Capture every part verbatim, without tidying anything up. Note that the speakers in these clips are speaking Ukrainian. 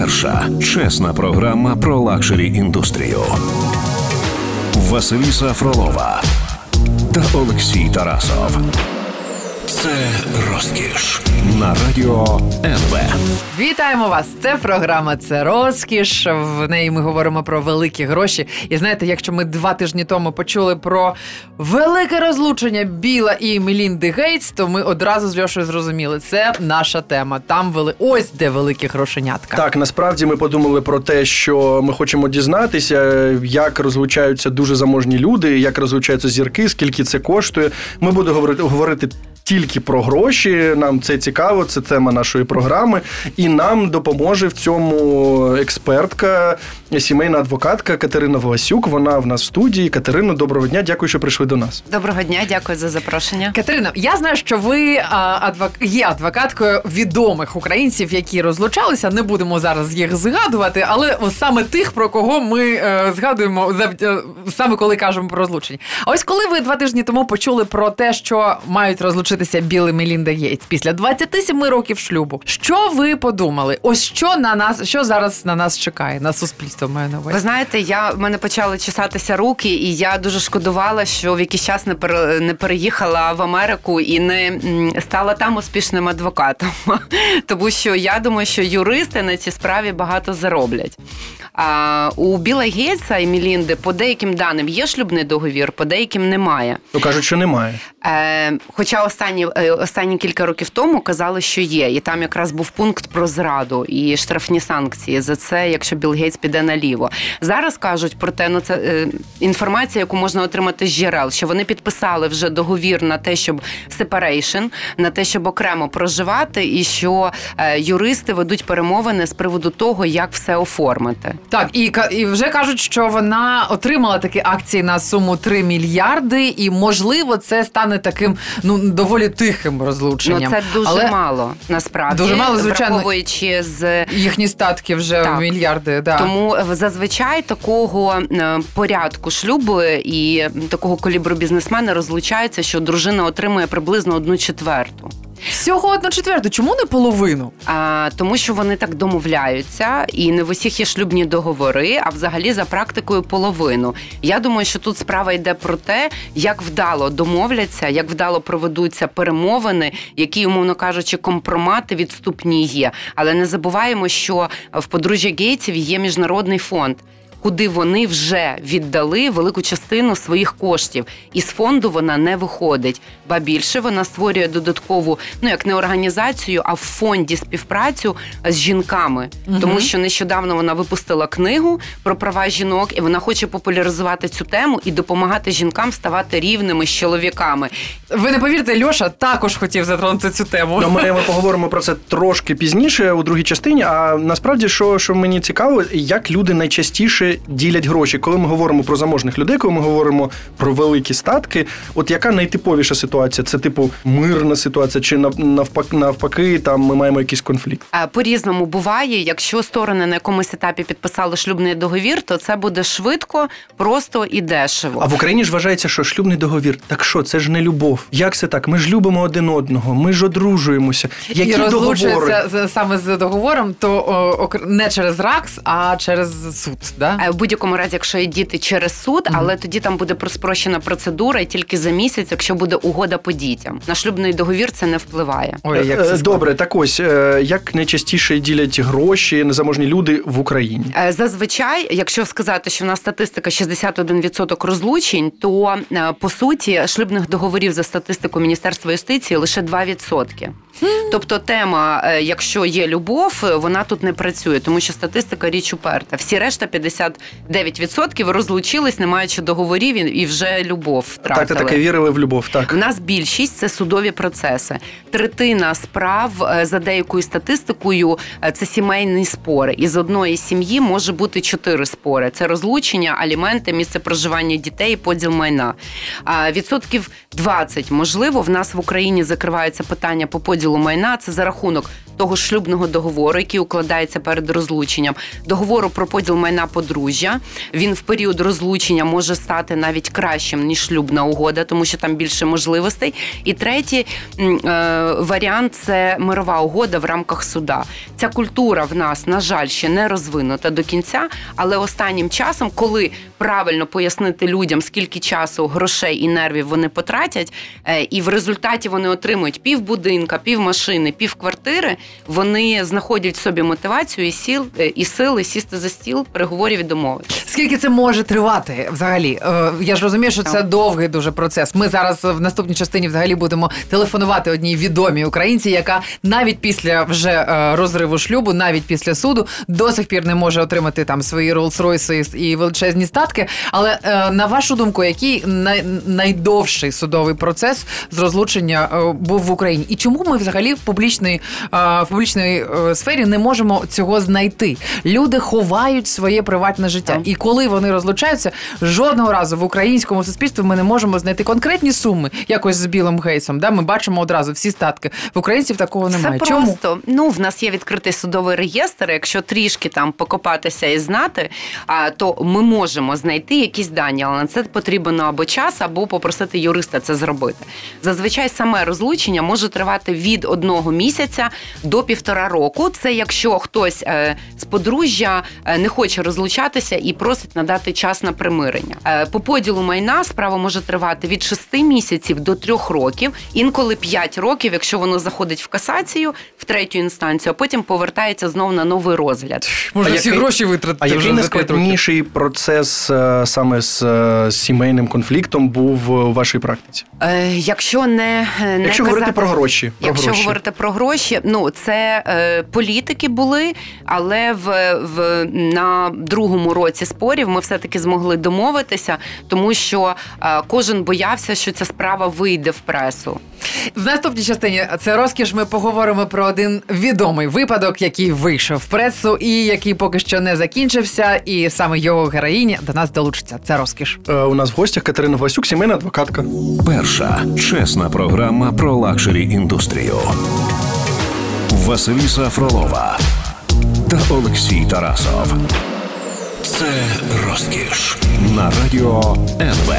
Перша чесна програма про лакшері-індустрію. Василіса Фролова та Олексій Тарасов. Це розкіш на Радіо НВ. Вітаємо вас! Це програма «Це розкіш». В неї ми говоримо про великі гроші. І знаєте, якщо ми два тижні тому почули про велике розлучення Біла і Мелінди Гейтс, то ми одразу з Льошою зрозуміли, це наша тема. Там вели ось де великі грошенятка. Так, насправді ми подумали про те, що ми хочемо дізнатися, як розлучаються дуже заможні люди, як розлучаються зірки, скільки це коштує. Ми будемо говорити, говорити тільки про гроші, нам це цікаво, це тема нашої програми, і нам допоможе в цьому експертка, сімейна адвокатка Катерина Власюк, вона в нас в студії. Катерино, доброго дня, дякую, що прийшли до нас. Доброго дня, дякую за запрошення. Катерина, я знаю, що ви адвок... є адвокаткою відомих українців, які розлучалися, не будемо зараз їх згадувати, але саме тих, про кого ми згадуємо, саме коли кажемо про розлучення. А ось коли ви два тижні тому почули про те, що мають розлучитися Білл і Мелінда Гейтс після двадцяти семи років шлюбу. Що ви подумали? Ось що на нас, що зараз на нас чекає, на суспільство маю на увазі? Ви знаєте, я, в мене почали чесатися руки, і я дуже шкодувала, що в якийсь час не, пере, не переїхала в Америку і не стала там успішним адвокатом. Тому що я думаю, що юристи на цій справі багато зароблять. А у Білла Гейтса і Мелінди по деяким даним є шлюбний договір, по деяким немає. То кажуть, що немає. Е, хоча останні, останні кілька років тому казали, що є. І там якраз був пункт про зраду і штрафні санкції за це, якщо Білл Гейтс піде наліво. Зараз кажуть про те, ну це е, інформація, яку можна отримати з джерел, що вони підписали вже договір на те, щоб separation, на те, щоб окремо проживати, і що е, юристи ведуть перемовини з приводу того, як все оформити. Так, і, і вже кажуть, що вона отримала такі акції на суму три мільярди, і, можливо, це стане таким, ну, доволі тихим розлученням. Ну, це дуже Але... мало, насправді. Дуже мало, звичайно. Враховуючи з... їхні статки вже так. мільярди. Да. Тому, зазвичай, такого порядку шлюбу і такого калібру бізнесмена розлучаються, що дружина отримує приблизно одну четверту. Всього одну четверту. Чому не половину? А, тому що вони так домовляються, і не в усіх є шлюбні договори, а взагалі за практикою половину. Я думаю, що тут справа йде про те, як вдало домовляться, як вдало проведуться перемовини, які, умовно кажучи, компромати відступні є. Але не забуваємо, що в подружжя Гейтсів є міжнародний фонд, куди вони вже віддали велику частину своїх коштів. І з фонду вона не виходить. Ба більше, вона створює додаткову, ну, як не організацію, а в фонді співпрацю з жінками. Угу. Тому що нещодавно вона випустила книгу про права жінок, і вона хоче популяризувати цю тему і допомагати жінкам ставати рівними з чоловіками. Ви не повірите, Льоша також хотів затронути цю тему. Ну, ми поговоримо про це трошки пізніше, у другій частині. А насправді, що, що мені цікаво, як люди найчастіше ділять гроші. Коли ми говоримо про заможних людей, коли ми говоримо про великі статки, от яка найтиповіша ситуація? Це, типу, мирна ситуація чи навпаки, навпаки там ми маємо якийсь конфлікт? По-різному буває. Якщо сторони на якомусь етапі підписали шлюбний договір, то це буде швидко, просто і дешево. А в Україні ж вважається, що шлюбний договір, так що, це ж не любов. Як це так? Ми ж любимо один одного, ми ж одружуємося. Які і розлучуються саме з договором, то о, о, не через РАКС, а через суд, да? В будь-якому разі, якщо є діти, через суд, але тоді там буде спрощена процедура, і тільки за місяць, якщо буде угода по дітям. На шлюбний договір це не впливає. Ой, як це добре, так ось, як найчастіше ділять гроші незаможні люди в Україні? Зазвичай, якщо сказати, що в нас статистика шістдесят один відсоток розлучень, то, по суті, шлюбних договорів за статистику Міністерства юстиції лише два відсотки. Тобто тема, якщо є любов, вона тут не працює, тому що статистика річ уперта. Всі решта п'ятдесят дев'ять відсотків розлучились, не маючи договорів, і вже любов втратили. Так, таке вірили в любов, так. У нас більшість – це судові процеси. Третина справ, за деякою статистикою, це сімейні спори. І з одної сім'ї може бути чотири спори. Це розлучення, аліменти, місце проживання дітей, поділ майна. Відсотків двадцять, можливо, в нас в Україні закриваються питання по поділу майна. Це за рахунок того шлюбного договору, який укладається перед розлученням, договору про поділ майна подружжя. Він в період розлучення може стати навіть кращим, ніж шлюбна угода, тому що там більше можливостей. І третій е- варіант – це мирова угода в рамках суда. Ця культура в нас, на жаль, ще не розвинута до кінця, але останнім часом, коли правильно пояснити людям, скільки часу, грошей і нервів вони потратять, е- і в результаті вони отримують пів будинка, пів машини, пів квартири, вони знаходять в собі мотивацію і сіл і сили сісти за стіл переговорів і домовитися. Скільки це може тривати взагалі? Я ж розумію, що це довгий дуже процес. Ми зараз в наступній частині взагалі будемо телефонувати одній відомій українці, яка навіть після вже розриву шлюбу, навіть після суду, до сих пір не може отримати там свої Rolls-Royce і величезні статки. Але на вашу думку, який найдовший судовий процес з розлучення був в Україні? І чому ми взагалі в публічної, в публічної сфері не можемо цього знайти? Люди ховають своє приватне життя. І коли вони розлучаються, жодного разу в українському суспільстві ми не можемо знайти конкретні суми, якось з Біллом Гейтсом. Да? Ми бачимо одразу всі статки. В українців такого немає. Це чому? Просто. Ну, в нас є відкритий судовий реєстр. Якщо трішки там покопатися і знати, то ми можемо знайти якісь дані. Але на це потрібно або час, або попросити юриста це зробити. Зазвичай саме розлучення може тривати від одного місяця до півтора року. Це якщо хтось з подружжя не хоче розлучатися і просить надати час на примирення. По поділу майна справа може тривати від шести місяців до трьох років, інколи п'ять років, якщо воно заходить в касацію, в третю інстанцію, а потім повертається знову на новий розгляд. Можна всі гроші витратити. А який найскладніший процес саме з сімейним конфліктом був у вашій практиці? Е, якщо не, не якщо казати, говорити про гроші. Про якщо гроші. говорити про гроші, ну це е, політики були, але в, в на другому році спорів ми все-таки змогли домовитися, тому що е, кожен боявся, що ця справа вийде в пресу. В наступній частині «Це розкіш» ми поговоримо про один відомий випадок, який вийшов в пресу і який поки що не закінчився, і саме його героїня до нас долучиться. «Це розкіш». Е, у нас в гостях Катерина Власюк, сімейна адвокатка. Перша чесна програма про лакшері-індустрію. Василіса Фролова та Олексій Тарасов. «Це розкіш» на Радіо НВ.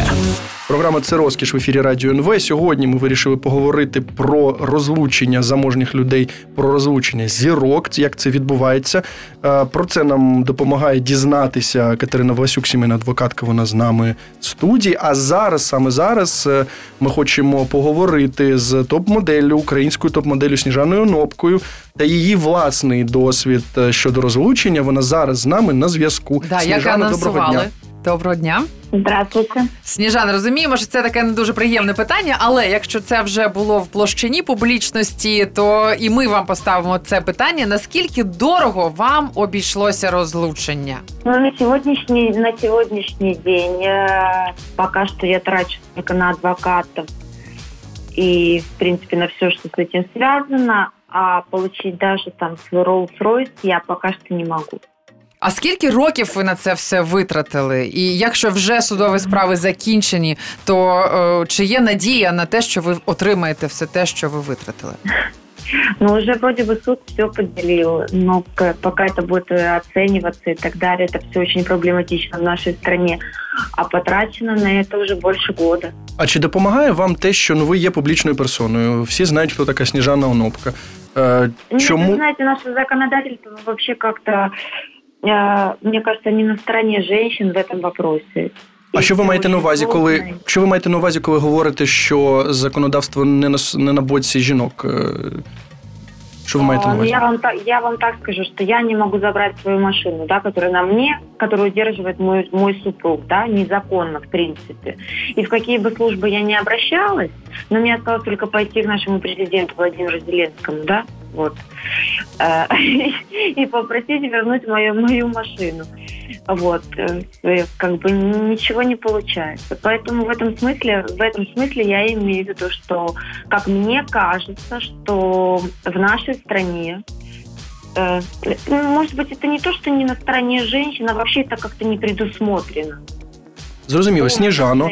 Програма «Це розкіш» в ефірі Радіо НВ. Сьогодні ми вирішили поговорити про розлучення заможних людей, про розлучення зірок, як це відбувається. Про це нам допомагає дізнатися Катерина Власюк, сімейна адвокатка, вона з нами в студії. А зараз, саме зараз, ми хочемо поговорити з топ-моделлю, українською топ-моделлю Сніжаною Онопкою та її власний досвід щодо розлучення. Вона зараз з нами на зв'язку. Да, Сніжана, доброго дня. Доброго дня. Здравствуйте. Сніжана, розуміємо, що це таке не дуже приємне питання, але якщо це вже було в площині публічності, то і ми вам поставимо це питання. Наскільки дорого вам обійшлося розлучення? Ну, на сьогоднішній, на сьогоднішній день э, поки що я трачу тільки на адвокатів і, в принципі, на все, що з цим зв'язано, а получить даже там свій Rolls-Royce я поки що не можу. А скільки років ви на це все витратили? І якщо вже судові справи закінчені, то е, чи є надія на те, що ви отримаєте все те, що ви витратили? Ну, уже вроде бы суд все поделил, но пока это будет оцениваться и так далее, это все очень проблематично в нашей стране. А потрачено на это уже больше года. А чи допомагає вам те, що ну, ви є публічною персоною? Всі знають, хто така Сніжана Онопка. Е, чому? Нет, знаете, наше законодательство вообще как-то мне кажется, не на стороні женщин в этом вопросі. А що ви маєте на увазі, коли що ви маєте на увазі, коли говорите, що законодавство не на не на боці жінок? Що ви маєте на увазі? Я вам так я вам так скажу, що я не можу забрати свою машину, да, которая на мне, которую удерживает мой мой супруг, да, незаконно, в принципе. И в какие бы службы я не обращалась, но мне осталось только пойти к нашему президенту Владимиру Зеленскому, да? Вот. И попросить вернуть мою, мою машину. Вот. Как бы ничего не получается. Поэтому в этом смысле, в этом смысле я имею в виду, что, как мне кажется, что в нашей стране, э, может быть, это не то, что не на стороне женщин, а вообще это как-то не предусмотрено. Зрозуміло, Сніжано.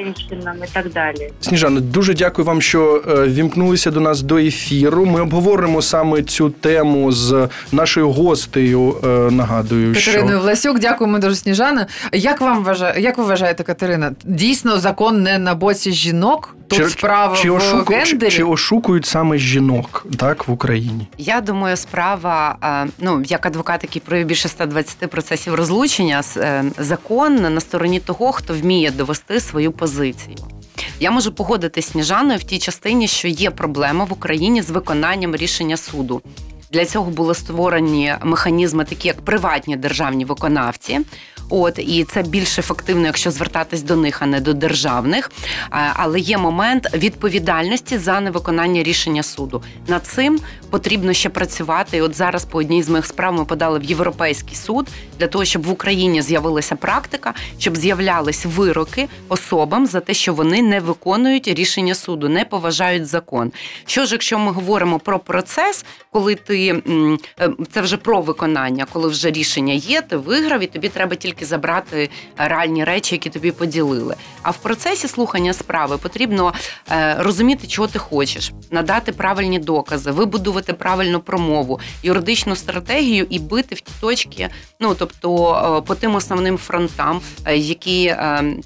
Сніжано, дуже дякую вам, що вімкнулися до нас до ефіру. Ми обговоримо саме цю тему з нашою гостею, нагадую, що... Катериною Власюк. Дякуємо дуже, Сніжано. Як вам вважає, як ви вважаєте, Катерина, дійсно закон не на боці жінок? Тут чи, справа чи в ошуку, гендері? Чи, чи ошукують саме жінок, так, в Україні? Я думаю, справа, ну, як адвокат, який провів більше ста двадцяти процесів розлучення, закон на стороні того, хто вміє довести свою позицію. Я можу погодитись з Сніжаною в тій частині, що є проблема в Україні з виконанням рішення суду. Для цього були створені механізми, такі як приватні державні виконавці. От, і це більш ефективно, якщо звертатись до них, а не до державних. Але є момент відповідальності за невиконання рішення суду. Над цим потрібно ще працювати. І от зараз по одній з моїх справ ми подали в Європейський суд для того, щоб в Україні з'явилася практика, щоб з'являлись вироки особам за те, що вони не виконують рішення суду, не поважають закон. Що ж, якщо ми говоримо про процес, коли ти, це вже про виконання, коли вже рішення є, ти виграв і тобі треба тільки забрати реальні речі, які тобі поділили. А в процесі слухання справи потрібно розуміти, чого ти хочеш, надати правильні докази, вибудувати правильну промову, юридичну стратегію і бити в ті точки, ну, тобто по тим основним фронтам, які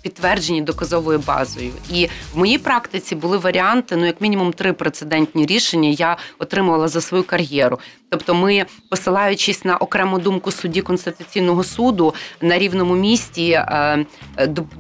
підтверджені доказовою базою. І в моїй практиці були варіанти, ну, як мінімум три прецедентні рішення я отримувала за свою кар'єру. Тобто ми, посилаючись на окрему думку судді Конституційного суду, на рівному місті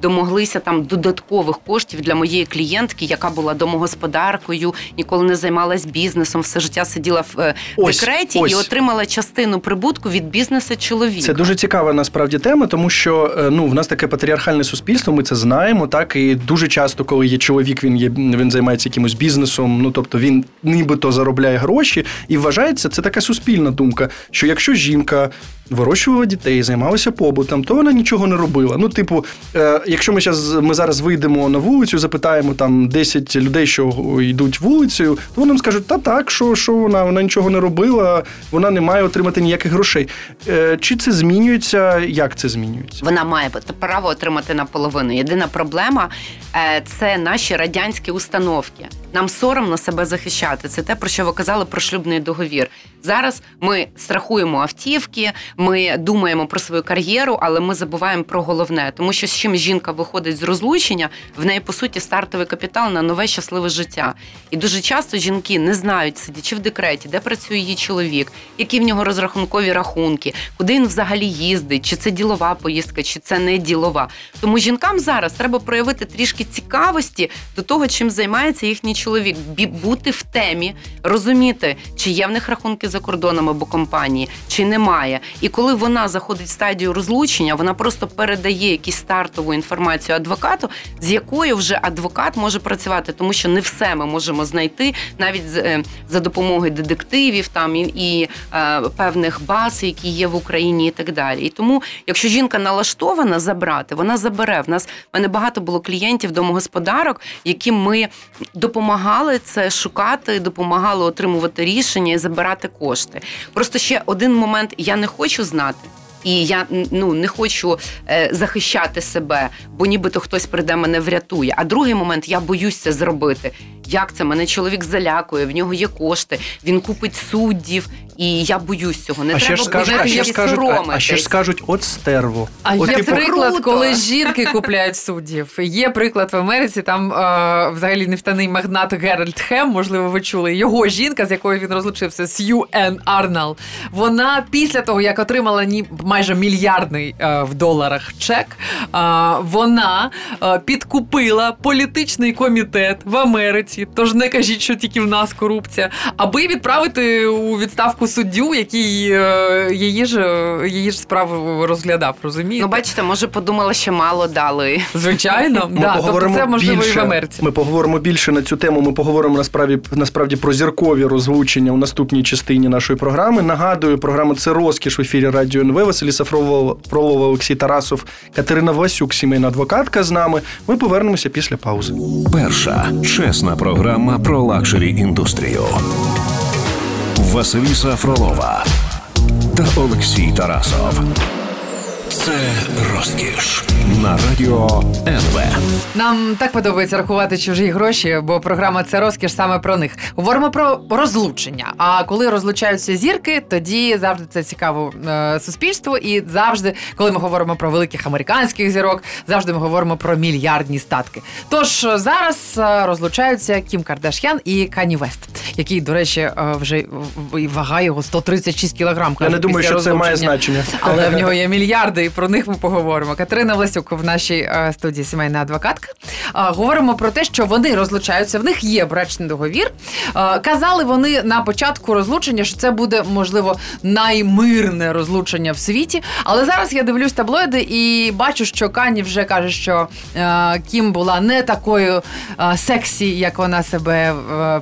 домоглися там додаткових коштів для моєї клієнтки, яка була домогосподаркою, ніколи не займалась бізнесом, все життя сиділа в ось, декреті ось. І отримала частину прибутку від бізнесу чоловіка. Це дуже цікава насправді тема, тому що, ну, в нас таке патріархальне суспільство, ми це знаємо, так, і дуже часто, коли є чоловік, він є, він займається якимось бізнесом, ну, тобто він нібито заробляє гроші, і вважається, це така суспільна думка, що якщо жінка вирощувала дітей, займалася побутом, то вона нічого не робила. Ну, типу, е, якщо ми, щас, ми зараз вийдемо на вулицю, запитаємо там десять людей, що йдуть вулицею, то вони нам скажуть, та так, що, що вона, вона нічого не робила, вона не має отримати ніяких грошей. Е, чи це змінюється? Як це змінюється? Вона має право отримати наполовину. Єдина проблема е, – це наші радянські установки. Нам соромно себе захищати. Це те, про що ви казали, про шлюбний договір. Зараз ми страхуємо автівки, ми думаємо про свою кар'єру, але ми забуваємо про головне. Тому що з чим жінка виходить з розлучення, в неї, по суті, стартовий капітал на нове щасливе життя. І дуже часто жінки не знають, сидячи в декреті, де працює її чоловік, які в нього розрахункові рахунки, куди він взагалі їздить, чи це ділова поїздка, чи це не ділова. Тому жінкам зараз треба проявити трішки цікавості до того, чим займається їхній чоловік, бути в темі, розуміти, чи є в них рахунки за кордоном або компанії, чи немає. І коли вона заходить в стадію розлучення, вона просто передає якусь стартову інформацію адвокату, з якою вже адвокат може працювати, тому що не все ми можемо знайти, навіть за допомогою детективів там, і, і е, певних баз, які є в Україні і так далі. І тому, якщо жінка налаштована забрати, вона забере. В нас, в мене багато було клієнтів, домогосподарок, яким ми допомагали це шукати, допомагали отримувати рішення і забирати кошти. Просто ще один момент, я не хочу Хочу знати. І я, ну, не хочу е, захищати себе, бо нібито хтось прийде, мене врятує. А другий момент, я боюсь це зробити. Як це? Мене чоловік залякує, в нього є кошти, він купить суддів, і я боюсь цього. Не а треба бояти соромитись. А ще ж скажуть, от стерво. А от, є типу, приклад, круто, коли жінки купляють суддів. Є приклад в Америці, там е, взагалі нефтяний магнат Гарольд Хемм, можливо, ви чули, його жінка, з якою він розлучився, Сью Енн Арналл, вона після того, як отримала ні... майже мільярдний е, в доларах чек, е, вона е, підкупила політичний комітет в Америці, тож не кажіть, що тільки в нас корупція, аби відправити у відставку суддю, який е, її, ж, її ж справу розглядав, розумієте? Ну, бачите, може, подумала, що мало дали. Звичайно, да, тобто це можливо більше, і в Америці. Ми поговоримо більше на цю тему, ми поговоримо насправді, насправді про зіркові розлучення у наступній частині нашої програми. Нагадую, програма «Це розкіш» в ефірі Радіо НВ. Василіса Фролова, Олексій Тарасов, Катерина Власюк, сімейна адвокатка з нами. Ми повернемося після паузи. Перша чесна програма про лакшері-індустрію. Василіса Фролова та Олексій Тарасов. Це розкіш на Радіо НВ. Нам так подобається рахувати чужі гроші, бо програма «Це розкіш» саме про них. Говоримо про розлучення. А коли розлучаються зірки, тоді завжди це цікаво е, суспільству. І завжди, коли ми говоримо про великих американських зірок, завжди ми говоримо про мільярдні статки. Тож зараз розлучаються Кім Кардаш'ян і Каньє Вест, який, до речі, вже вага його сто тридцять шість кілограм. Кажуть, я не думаю, що розлучення. Це має значення. Але в нього є мільярди, і про них ми поговоримо. Катерина Власюк в нашій студії, сімейна адвокатка. Говоримо про те, що вони розлучаються, в них є брачний договір. Казали вони на початку розлучення, що це буде, можливо, наймирне розлучення в світі. Але зараз я дивлюсь таблоїди і бачу, що Кані вже каже, що Кім була не такою сексі, як вона себе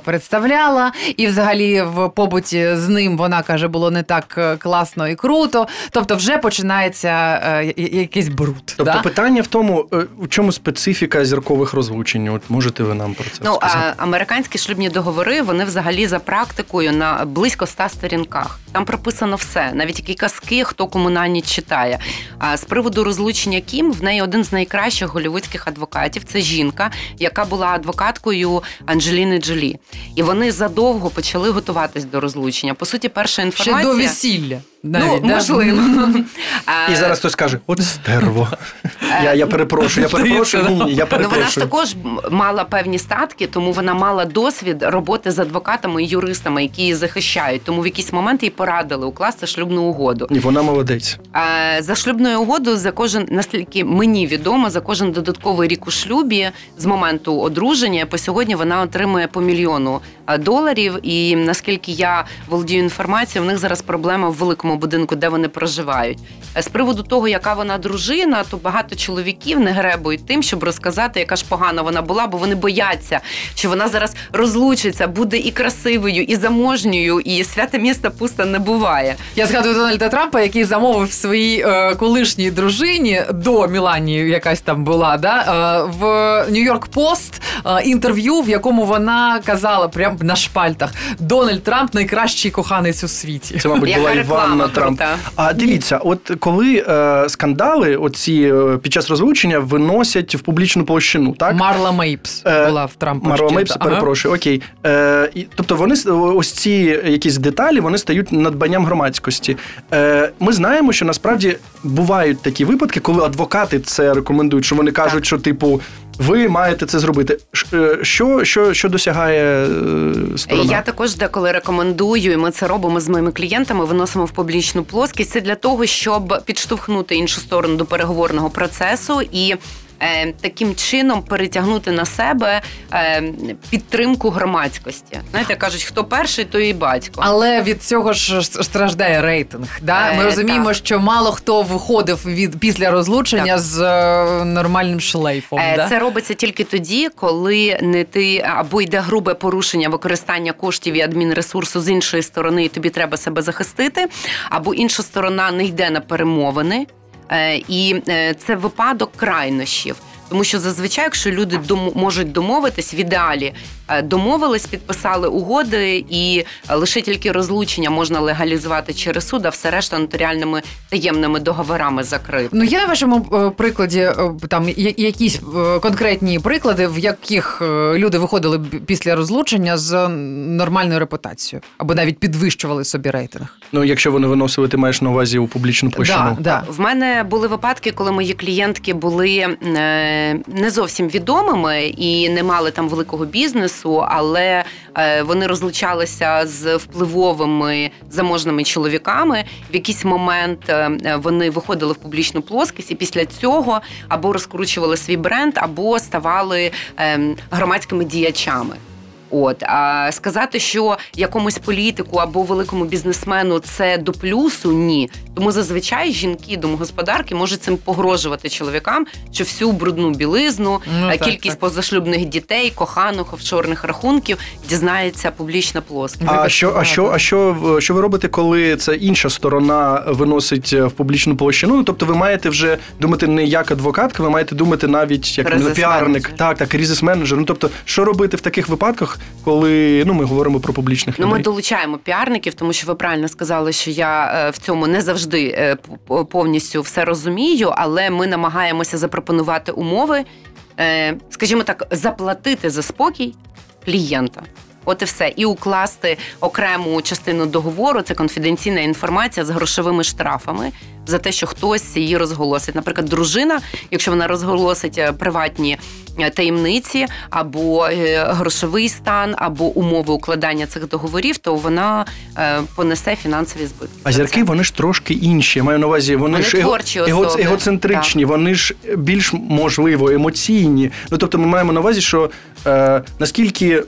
представляла. І взагалі в побуті з ним, вона каже, було не так класно і круто. Тобто вже починається е, якийсь бруд. Тобто да? Питання в тому, е, у чому специфіка зіркових розлучень? От можете ви нам про це ну, сказати? Ну, американські шлюбні договори, вони взагалі за практикою на близько ста сторінках. Там прописано все, навіть які казки, хто кому на ніч читає. А з приводу розлучення Кім, в неї один з найкращих голлівудських адвокатів. Це жінка, яка була адвокаткою Анджеліни Джолі. І вони задовго почали готуватись до розлучення. По суті, перша інформація... Ще до весілля. Навіть, ну, да? Можливо. І зараз хтось каже, от стерво. Я, я перепрошую, я перепрошую. Ні, ні, я перепрошую. Ну, вона ж також мала певні статки, тому вона мала досвід роботи з адвокатами і юристами, які її захищають. Тому в якийсь момент їй порадили укласти шлюбну угоду. І вона молодець. За шлюбною угодою, за кожен, наскільки мені відомо, за кожен додатковий рік у шлюбі з моменту одруження по сьогодні вона отримує по мільйону доларів. І наскільки я володію інформацією, в них зараз проблема в великому будинку, де вони проживають. З приводу того, яка вона дружина, то багато чоловіків не гребують тим, щоб розказати, яка ж погана вона була, бо вони бояться, що вона зараз розлучиться, буде і красивою, і заможньою, і святе місто пусто не буває. Я згадую Дональда Трампа, який замовив своїй е, колишній дружині, до Мілані якась там була, да, е, в Нью-Йорк Пост е, інтерв'ю, в якому вона казала прямо на шпальтах: Дональд Трамп – найкращий коханець у світі. Це, мабуть, була Іванна Трамп. А дивіться, от коли е, скандали оці під час розлучення виносять в публічну площину, так? Марла Мейпс е, була в Трампу. Марла Мейпс, ага. перепрошую, окей. Е, і, тобто вони, ось ці якісь деталі, вони стають надбанням громадськості. Е, ми знаємо, що насправді бувають такі випадки, коли адвокати це рекомендують, що вони кажуть, так. що типу, ви маєте це зробити. Що, що, що досягає сторона? Я також деколи рекомендую, і ми це робимо з моїми клієнтами, виносимо в публічну плоскість. Це для того, щоб підштовхнути іншу сторону до переговорного процесу і е, таким чином перетягнути на себе е, підтримку громадськості. Знаєте, кажуть, хто перший, то і батько. Але від цього ж страждає рейтинг. Да? Ми е, розуміємо, так. що мало хто виходив від, після розлучення так. з е, нормальним шлейфом. Е, да? Це робиться тільки тоді, коли не ти або йде грубе порушення використання коштів і адмінресурсу з іншої сторони, і тобі треба себе захистити, або інша сторона не йде на перемовини. І це випадок крайнощів. Тому що зазвичай, якщо люди дом... можуть домовитись, в ідеалі домовились, підписали угоди, і лише тільки розлучення можна легалізувати через суд, а все решта нотаріальними таємними договорами закрити. Ну, є на вашому прикладі там якісь конкретні приклади, в яких люди виходили після розлучення з нормальною репутацією, або навіть підвищували собі рейтинг? Ну, якщо вони виносили, ти маєш на увазі у публічну площину. Да, да. В мене були випадки, коли мої клієнтки були не зовсім відомими і не мали там великого бізнесу, але вони розлучалися з впливовими заможними чоловіками. В якийсь момент вони виходили в публічну плоскість і після цього або розкручували свій бренд, або ставали громадськими діячами. От, а сказати, що якомусь політику або великому бізнесмену це до плюсу, ні. Тому зазвичай жінки, домогосподарки можуть цим погрожувати чоловікам, що всю брудну білизну, ну, кількість так, так. позашлюбних дітей, коханих, офшорних рахунків дізнається публічна плоскість. А, а що, а що, а що, що ви робите, коли це інша сторона виносить в публічну площину? Ну, тобто ви маєте вже думати не як адвокатка, ви маєте думати навіть як піарник, так, так, кризис-менеджер. Ну, тобто, що робити в таких випадках? коли ну, ми говоримо про публічних людей. Ну, ми долучаємо піарників, тому що ви правильно сказали, що я в цьому не завжди повністю все розумію, але ми намагаємося запропонувати умови, скажімо так, заплатити за спокій клієнта. От і все. І укласти окрему частину договору, це конфіденційна інформація з грошовими штрафами за те, що хтось її розголосить. Наприклад, дружина, якщо вона розголосить приватні таємниці, або грошовий стан, або умови укладання цих договорів, то вона понесе фінансові збитки. А зірки, вони ж трошки інші. Я маю на увазі, вони, вони ж его... его... егоцентричні, так. Вони ж більш, можливо, емоційні. Ну, тобто, ми маємо на увазі, що е... наскільки...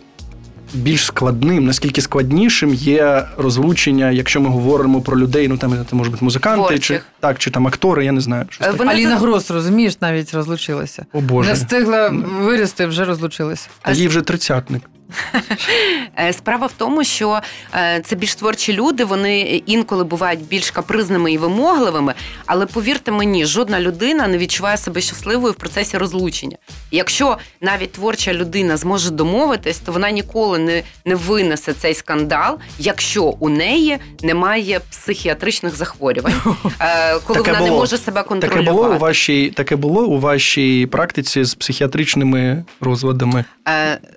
більш складним, наскільки складнішим є розлучення, якщо ми говоримо про людей, ну там, може бути, музиканти, творчих. чи так, чи там актори, я не знаю. Аліна це... Грос, розумієш, навіть розлучилася. О, Боже. Не встигла вирісти, вже розлучилася. А їй вже тридцятник. Справа в тому, що це більш творчі люди, вони інколи бувають більш капризними і вимогливими, але повірте мені, жодна людина не відчуває себе щасливою в процесі розлучення. Якщо навіть творча людина зможе домовитись, то вона ніколи не, не винесе цей скандал, якщо у неї немає психіатричних захворювань, коли таке вона було. Не може себе контролювати. Таке було у вашій, таке було у вашій практиці з психіатричними розладами?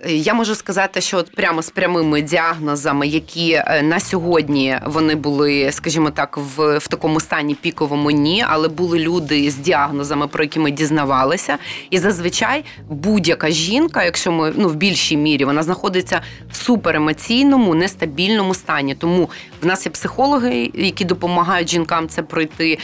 Я можу сказати, що от прямо з прямими діагнозами, які на сьогодні вони були, скажімо так, в, в такому стані піковому, ні, але були люди з діагнозами, про які ми дізнавалися. І зазвичай будь-яка жінка, якщо ми, ну, в більшій мірі, вона знаходиться в суперемоційному, нестабільному стані. Тому в нас є психологи, які допомагають жінкам це пройти.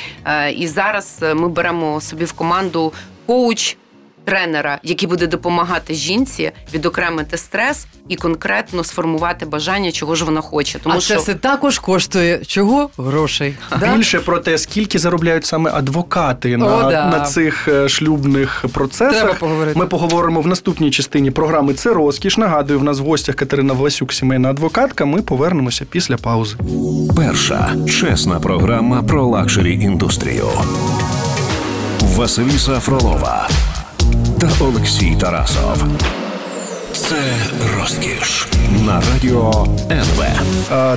І зараз ми беремо собі в команду коуч, тренера, який буде допомагати жінці відокремити стрес і конкретно сформувати бажання, чого ж вона хоче. Тому а що... це все також коштує чого? Грошей. Да? Більше про те, скільки заробляють саме адвокати О, на, да. на цих шлюбних процесах. Ми поговоримо в наступній частині програми «Це розкіш». Нагадую, в нас в гостях Катерина Власюк, сімейна адвокатка. Ми повернемося після паузи. Перша чесна програма про лакшері-індустрію. Василіса Фролова та Олексій Тарасов. Це розкіш на Радіо НВ.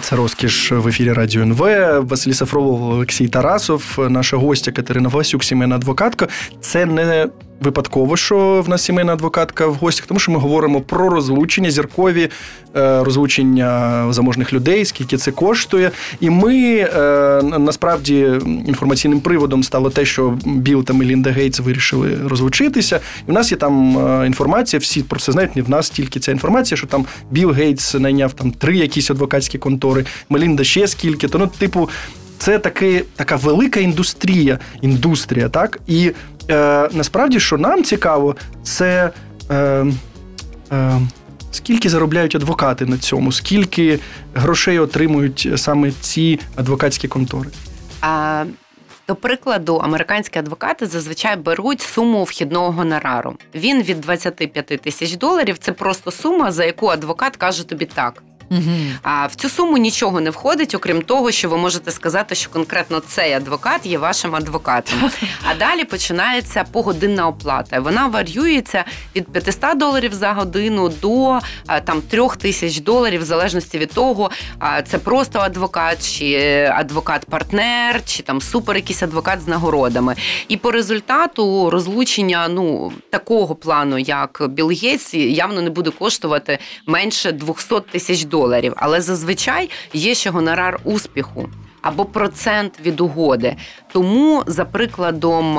Це розкіш в ефірі Радіо НВ. Василіса Фролова, Олексій Тарасов, наша гостя Катерина Власюк, сімейна адвокатка. Це не випадково, що в нас сімейна адвокатка в гостях, тому що ми говоримо про розлучення, зіркові розлучення заможних людей, скільки це коштує. І ми, насправді, інформаційним приводом стало те, що Білл та Мелінда Гейтс вирішили розлучитися. І в нас є там інформація, всі про це знають, не в нас тільки ця інформація, що там Білл Гейтс найняв там три якісь адвокатські контори, Мелінда ще скільки. То, ну, типу, це таки, така велика індустрія, індустрія, так? І Е, насправді, що нам цікаво, це е, е, скільки заробляють адвокати на цьому, скільки грошей отримують саме ці адвокатські контори. А, до прикладу, американські адвокати зазвичай беруть суму вхідного гонорару. Він від двадцять п'ять тисяч доларів. Це просто сума, за яку адвокат каже тобі так. Mm-hmm. А в цю суму нічого не входить, окрім того, що ви можете сказати, що конкретно цей адвокат є вашим адвокатом. А далі починається погодинна оплата. Вона варіюється від п'ятсот доларів за годину до там, три тисячі доларів, в залежності від того, це просто адвокат, чи адвокат-партнер, чи там супер якийсь адвокат з нагородами. І по результату розлучення, ну, такого плану, як Білл Гейтс, явно не буде коштувати менше двісті тисяч доларів. Але зазвичай є ще гонорар успіху або процент від угоди. Тому, за прикладом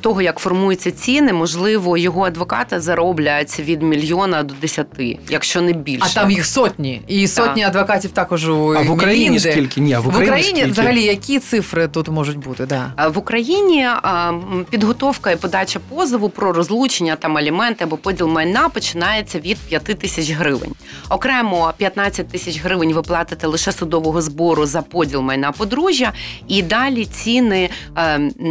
того, як формуються ціни, можливо, його адвокати зароблять від мільйона до десяти, якщо не більше. А там їх сотні. І сотні так. адвокатів також у Мелінди. А в Україні Мелінди. Скільки? Ні, а в Україні, в Україні скільки? Взагалі, які цифри тут можуть бути? Да. В Україні підготовка і подача позову про розлучення, там, аліменти або поділ майна починається від п'ять тисяч гривень. Окремо п'ятнадцять тисяч гривень ви платите лише судового збору за поділ майна подружжя, і далі ціни,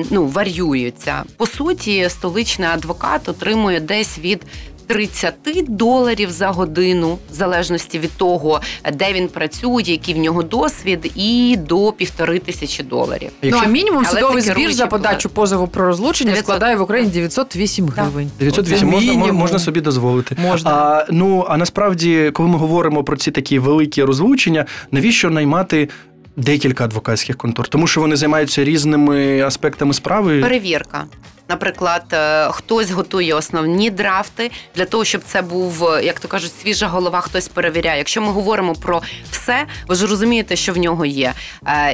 ну, варіюються. По суті, столичний адвокат отримує десь від тридцять доларів за годину, в залежності від того, де він працює, який в нього досвід, і до півтори тисячі доларів. Ну, а мінімум судовий збір за подачу позову про розлучення дев'ятсот складає в Україні дев'ятсот вісім гривень. дев'ятсот вісім можна, можна собі дозволити. Можна. А, ну, а насправді, коли ми говоримо про ці такі великі розлучення, навіщо наймати декілька адвокатських контор? Тому що вони займаються різними аспектами справи. Перевірка. Наприклад, хтось готує основні драфти для того, щоб це був, як то кажуть, свіжа голова, хтось перевіряє. Якщо ми говоримо про все, ви ж розумієте, що в нього є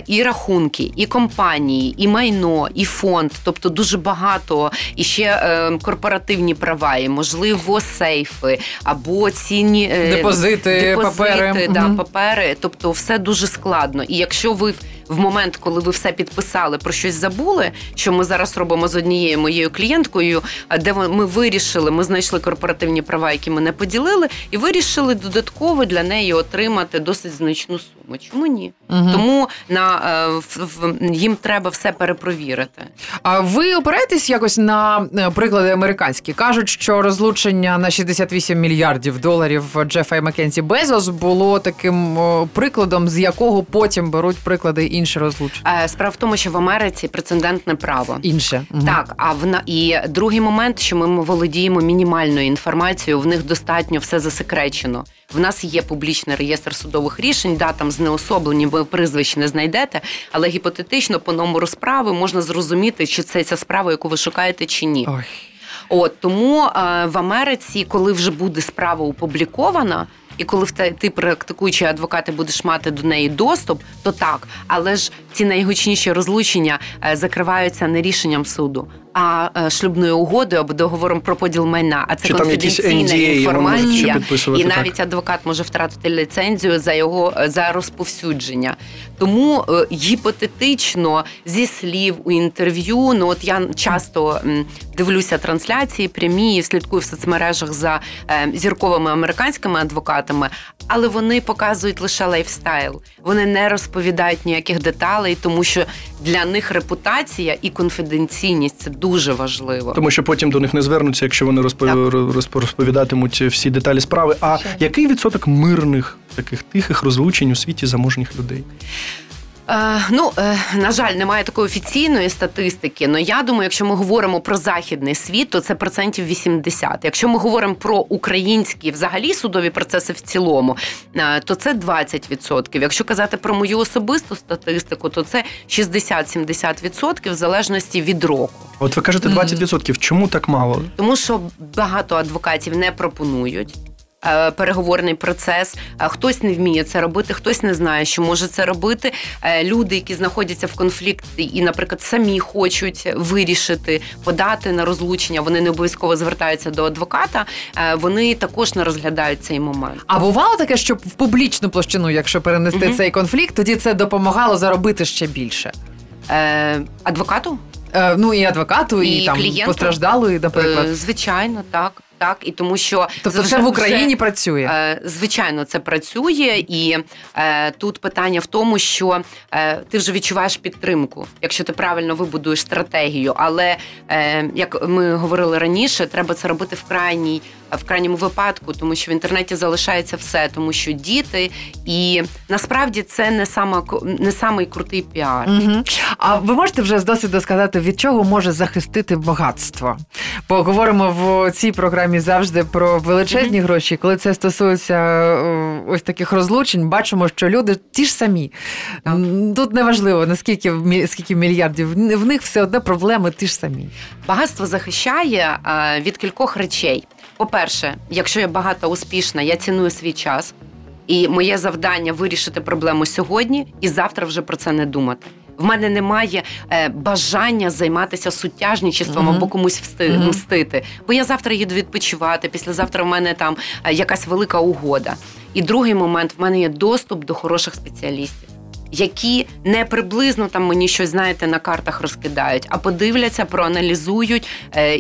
і рахунки, і компанії, і майно, і фонд, тобто дуже багато, і ще корпоративні права, і, можливо, сейфи, або цінні депозити, депозити папери. Да, угу. папери. Тобто все дуже складно. І якщо ви в момент, коли ви все підписали, про щось забули, що ми зараз робимо з однією моєю клієнткою, де ми вирішили, ми знайшли корпоративні права, які ми не поділили, і вирішили додатково для неї отримати досить значну суму. Чому ні? Угу. Тому на, в, в, їм треба все перепровірити. А ви опираєтесь якось на приклади американські? Кажуть, що розлучення на шістдесят вісім мільярдів доларів Джефа і Маккензі Безос було таким прикладом, з якого потім беруть приклади інше розлучення. Справа в тому, що в Америці прецедентне право. Інше. Угу. Так, а в на... і другий момент, що ми володіємо мінімальною інформацією, в них достатньо все засекречено. В нас є публічний реєстр судових рішень, да, там знеособлені, ви прізвищ не знайдете, але гіпотетично по номеру справи можна зрозуміти, чи це ця справа, яку ви шукаєте, чи ні. Ой. От, тому е, в Америці, коли вже буде справа опублікована, і коли ти, практикуючий адвокат, будеш мати до неї доступ, то так. Але ж ці найгучніші розлучення закриваються не рішенням суду, а шлюбною угодою або договором про поділ майна. А це чи конфіденційна інформація. І навіть так. адвокат може втратити ліцензію за його за розповсюдження. Тому гіпотетично зі слів у інтерв'ю, ну от я часто дивлюся трансляції прямі і слідкую в соцмережах за зірковими американськими адвокатами, але вони показують лише лайфстайл. Вони не розповідають ніяких деталей, тому що для них репутація і конфіденційність – це дуже важливо. Тому що потім до них не звернуться, якщо вони розпов... розповідатимуть всі деталі справи. А Ще. який відсоток мирних, таких тихих розлучень у світі заможних людей? Ну, на жаль, немає такої офіційної статистики, але я думаю, якщо ми говоримо про західний світ, то це процентів вісімдесят. Якщо ми говоримо про українські, взагалі, судові процеси в цілому, то це двадцять відсотків. Якщо казати про мою особисту статистику, то це шістдесят-сімдесят відсотків в залежності від року. От ви кажете двадцять відсотків. Чому так мало? Тому що багато адвокатів не пропонують переговорний процес. Хтось не вміє це робити, хтось не знає, що може це робити. Люди, які знаходяться в конфлікті і, наприклад, самі хочуть вирішити, подати на розлучення, вони не обов'язково звертаються до адвоката, вони також не розглядають цей момент. А бувало таке, що в публічну площину, якщо перенести угу. цей конфлікт, тоді це допомагало заробити ще більше? Е, адвокату? Е, ну, і адвокату, і, і там постраждалої, наприклад. Е, звичайно, так. Так, і тому що тобто все в Україні працює. Звичайно, це працює, і е, тут питання в тому, що е, ти вже відчуваєш підтримку, якщо ти правильно вибудуєш стратегію. Але е, як ми говорили раніше, треба це робити в крайній в крайньому випадку, тому що в інтернеті залишається все, тому що діти, і насправді це не сама не самий крутий піар. Угу. А ви можете вже з досвіду сказати, від чого може захистити багатство? Бо говоримо в цій програмі завжди про величезні mm-hmm. гроші. Коли це стосується ось таких розлучень, бачимо, що люди ті ж самі. Mm-hmm. Тут неважливо, наскільки скільки мільярдів, в них все одно проблеми ті ж самі. Багатство захищає від кількох речей. По-перше, якщо я багата, успішна, я ціную свій час. І моє завдання – вирішити проблему сьогодні і завтра вже про це не думати. В мене немає е, бажання займатися суттяжничеством mm-hmm. або комусь всти, mm-hmm. мстити. Бо я завтра їду відпочивати, післязавтра в мене там е, якась велика угода. І другий момент, в мене є доступ до хороших спеціалістів. які не приблизно там мені щось, знаєте, на картах розкидають, а подивляться, проаналізують,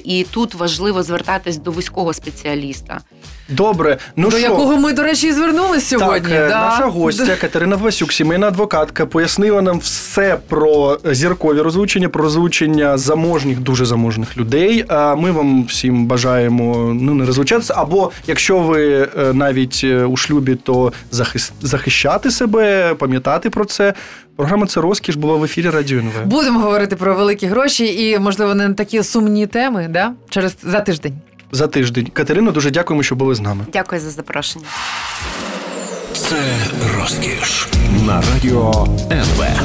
і тут важливо звертатись до вузького спеціаліста. Добре, ну що? До шо? Якого ми, до речі, і звернулися сьогодні. Так, да? Наша гостя Катерина Власюк, сімейна адвокатка, пояснила нам все про зіркові розлучення, про розлучення заможних, дуже заможних людей. Ми вам всім бажаємо ну, не розлучатися, або якщо ви навіть у шлюбі, то захист... захищати себе, пам'ятати про це. Програма «Це розкіш» була в ефірі Радіо НВ. Будемо говорити про великі гроші і, можливо, не такі сумні теми, да? Через за тиждень. За тиждень. Катерино, дуже дякуємо, що були з нами. Дякую за запрошення. Це розкіш на Радіо НВ.